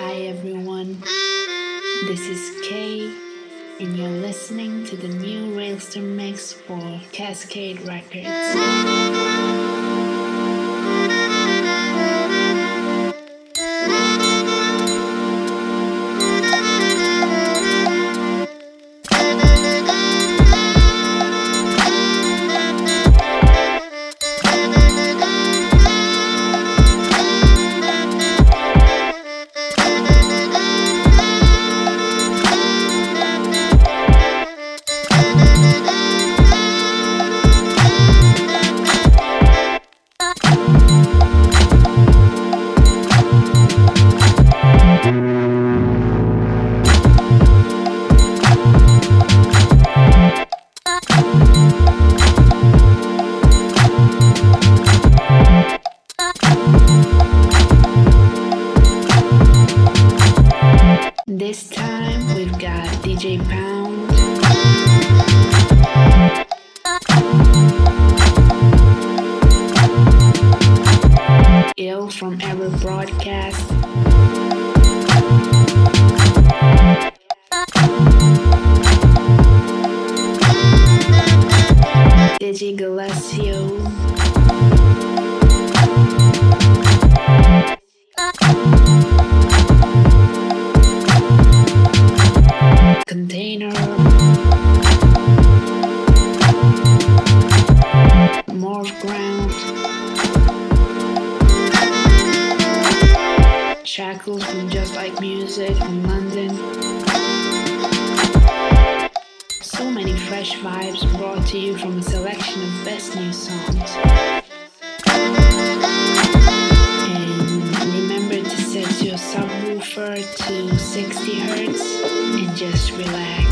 Hi everyone, this is Kay, and you're listening to the new Railster mix for Cascade Records. This time we've got DJ Pound. Ill from every broadcast. DJ Gillespie. Container, more ground, Shackles from Just Like Music from London. So many fresh vibes brought to you from a selection of best new songs. And remember to set your subwoofer to 60 Hz and just relax.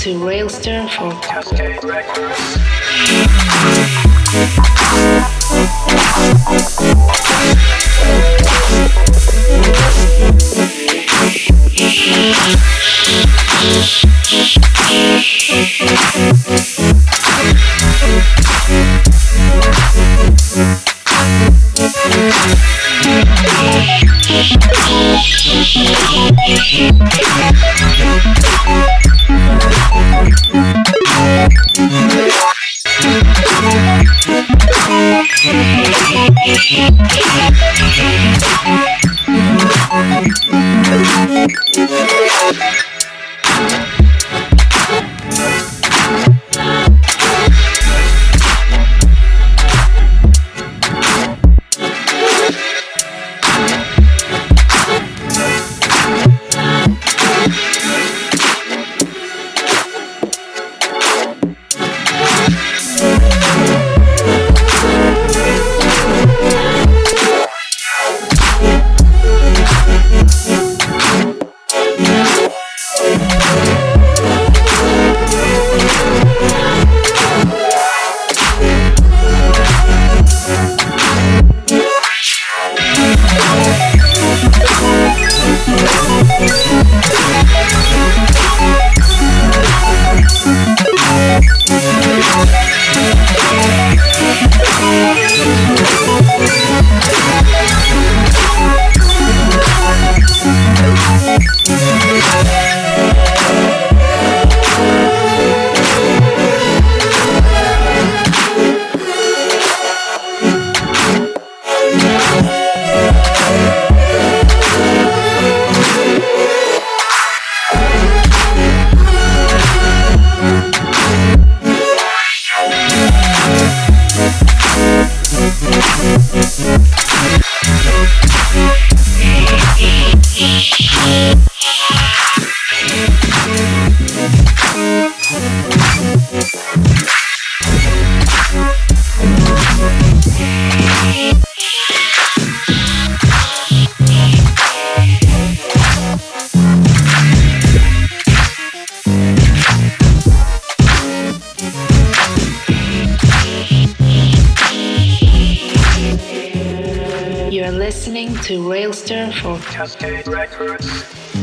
To Railster for Cascade Records. Cascade Records.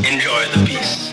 Enjoy the piece.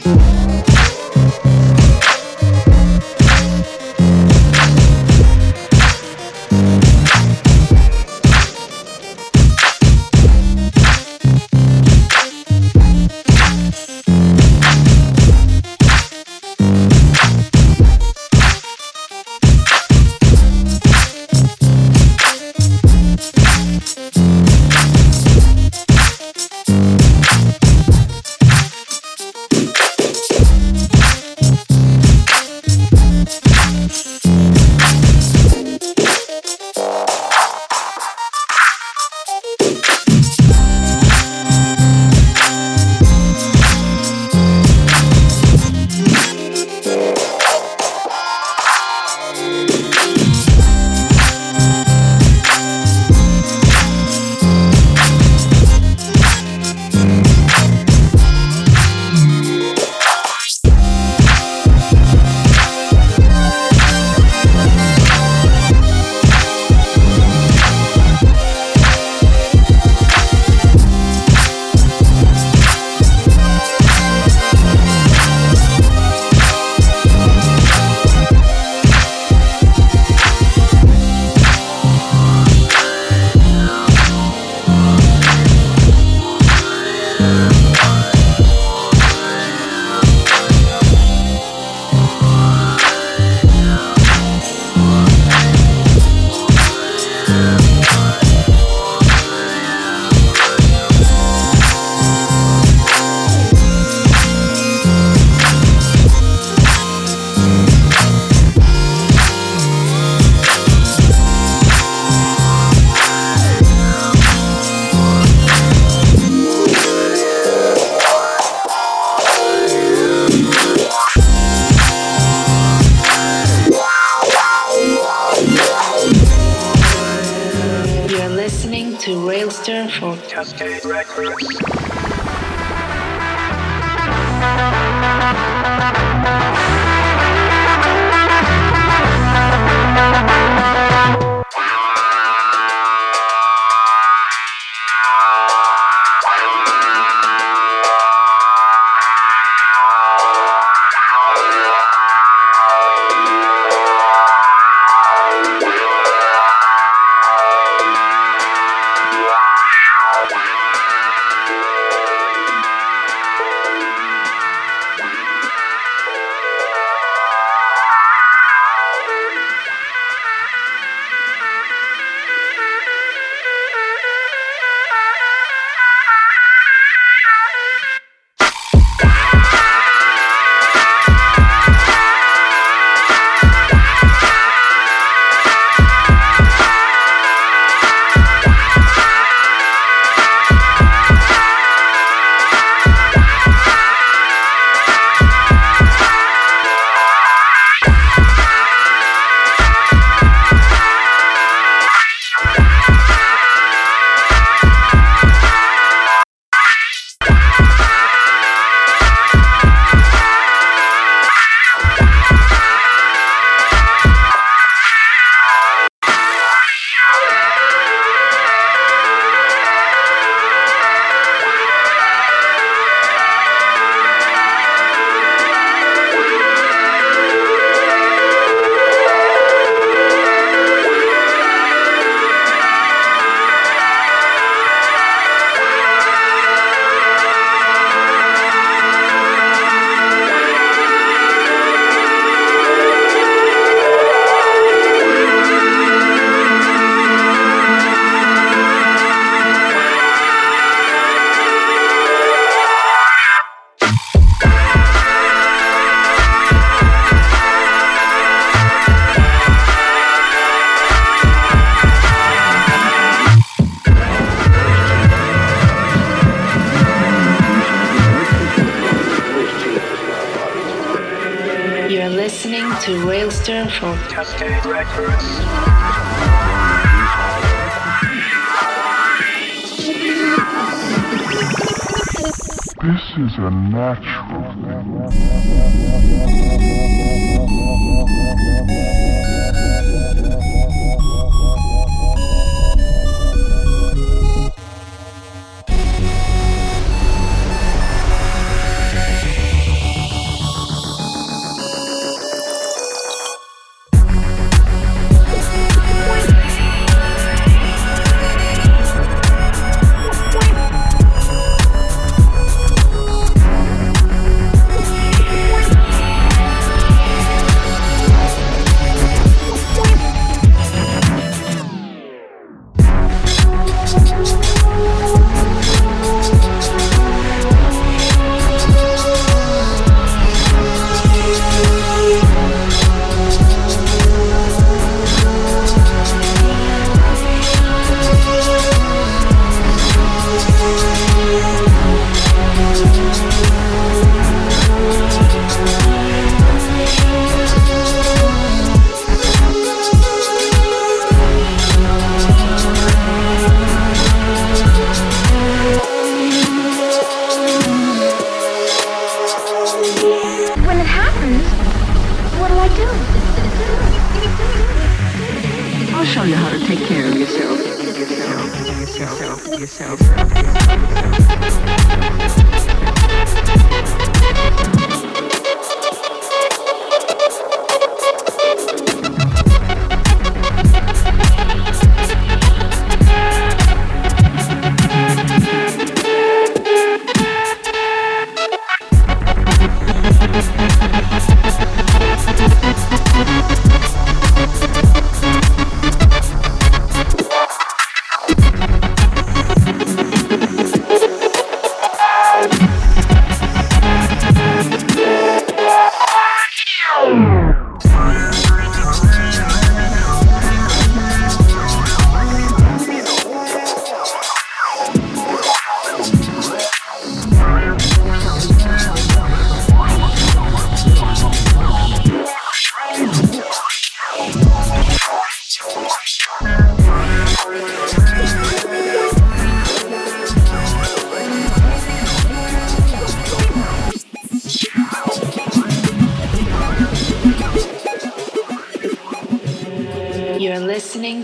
Cascade Records. to Rail Stern from Cascade Records. This is a natural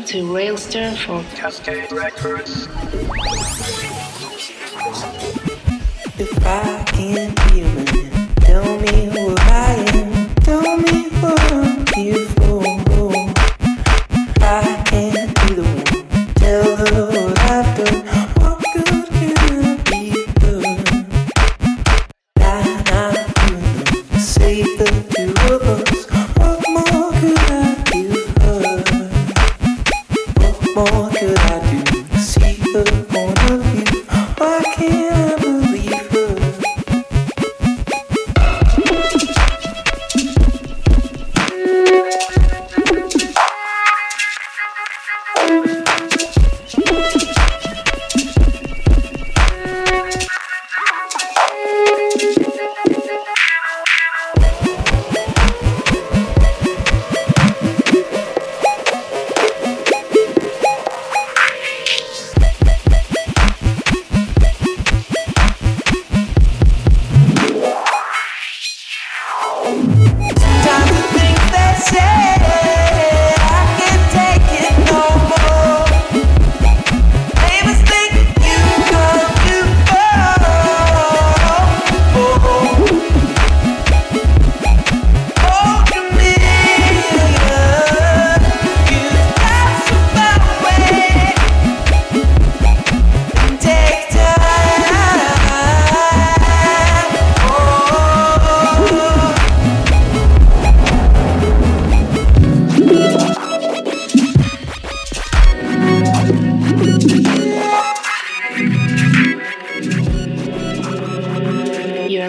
to Rail Stern from Cascade Records. If I can't feel it, tell me who I am. Tell me what I'm here for. I can't be the one. Tell her what I've done. What good can I be done? I'm not good enough to save the two of us. What more could I do? What more could I do to see the point of view? Why can't I believe her?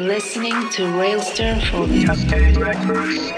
Listening to Rail Stern from Cascade Records.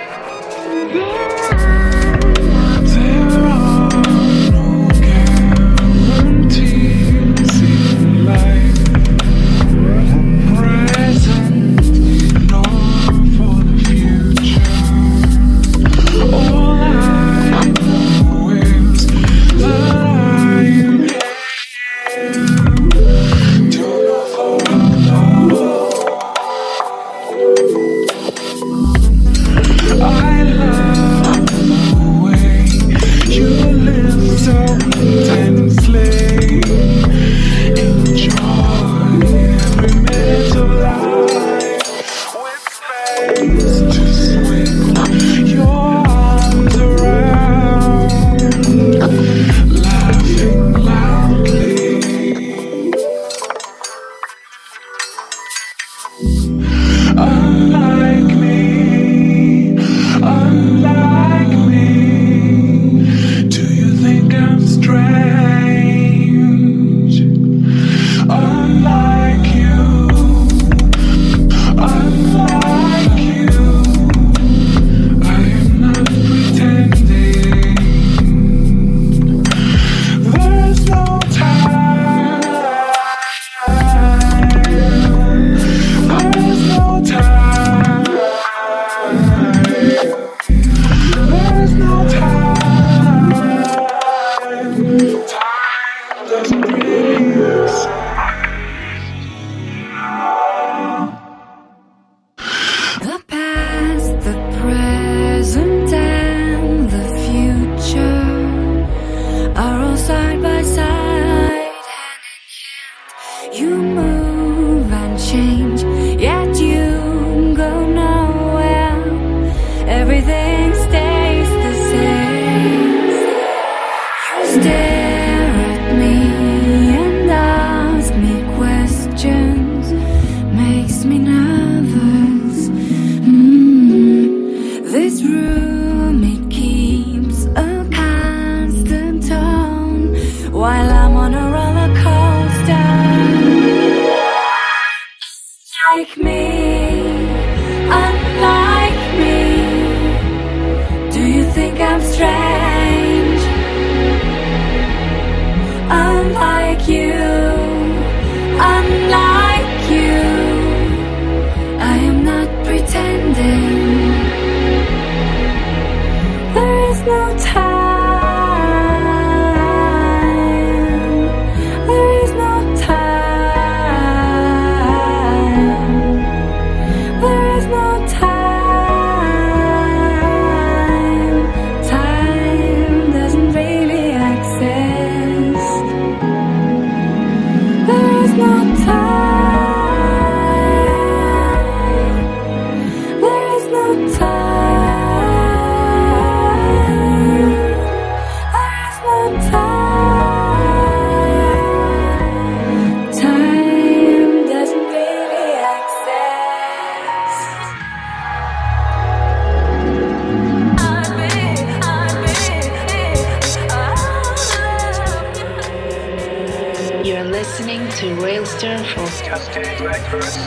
Cascade Records.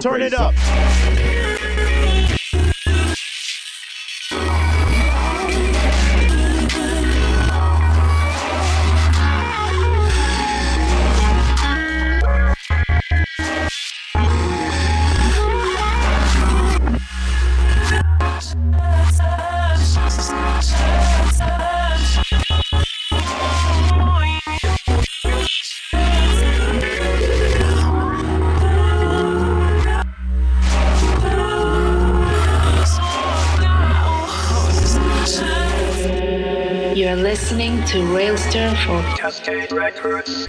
Turn it up. Listening to Railster for Cascade Records.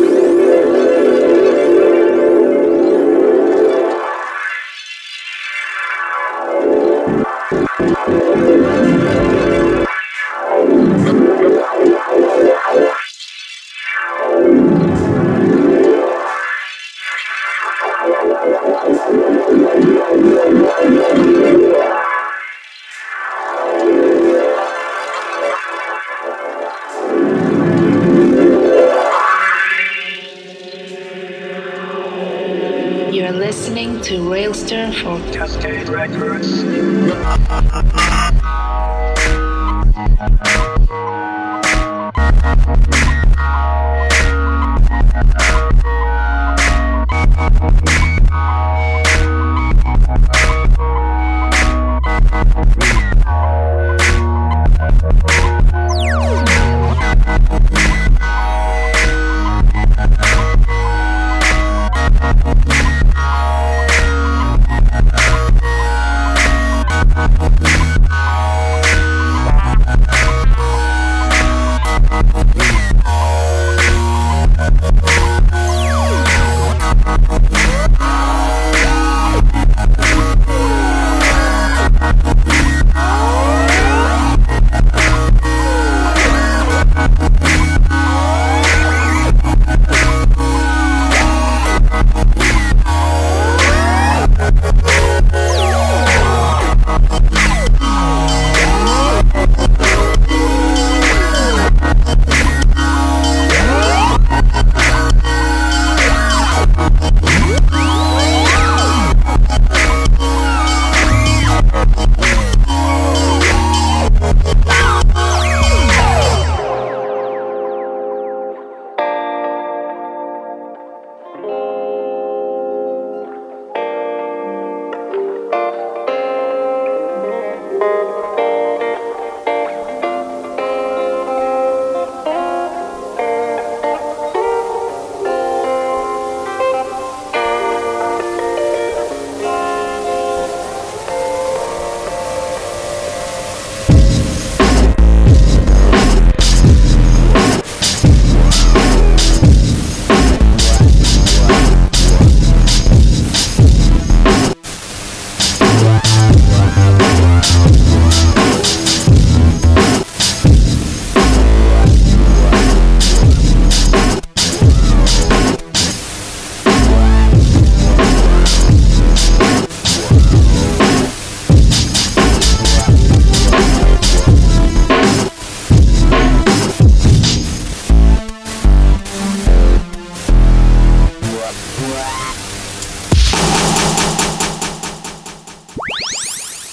are listening to Railstone for Cascade Records.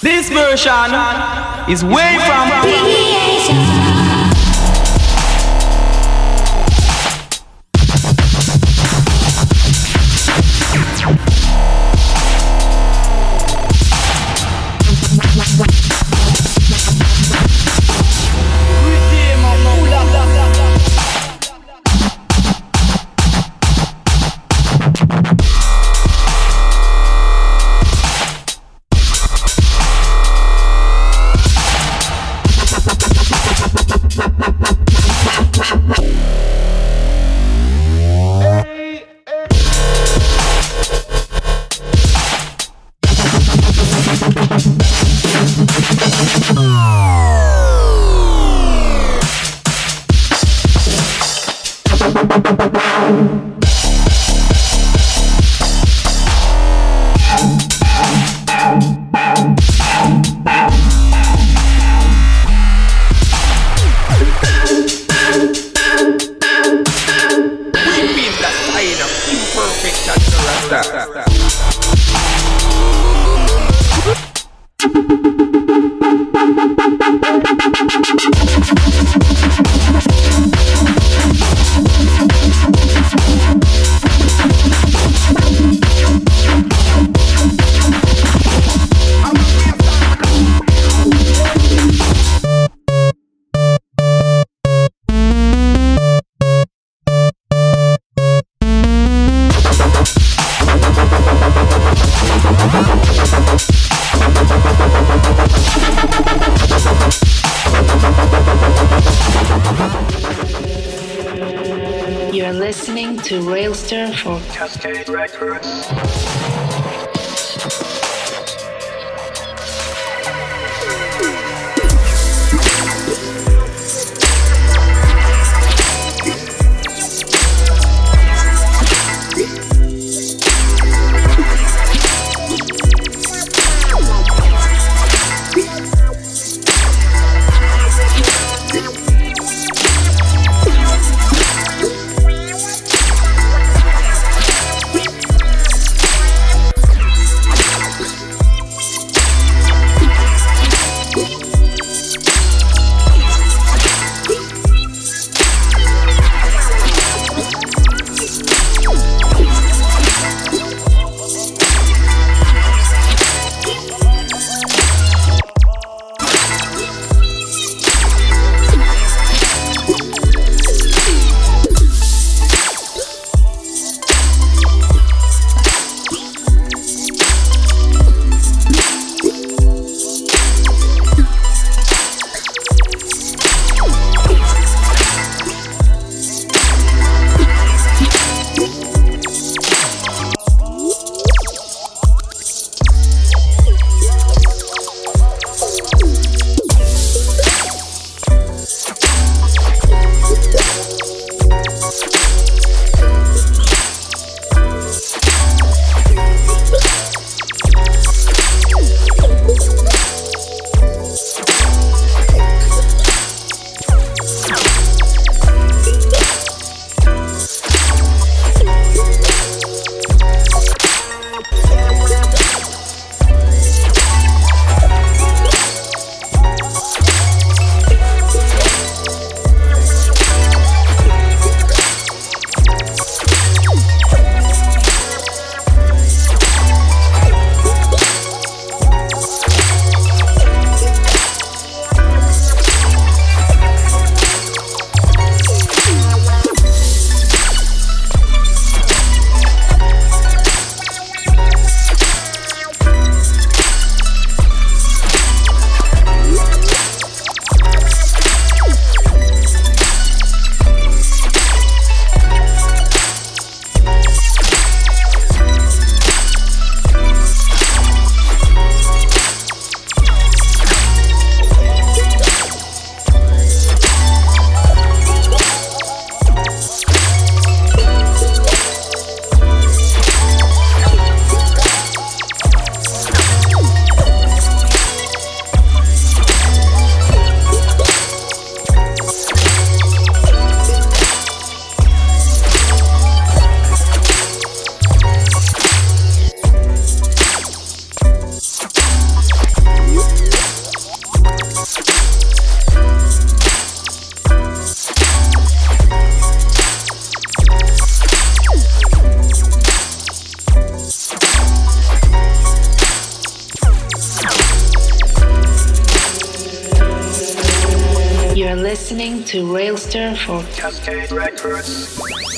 This version is way from PDA. You're listening to Railstone for Cascade Records. listening to Railster for Cascade Records.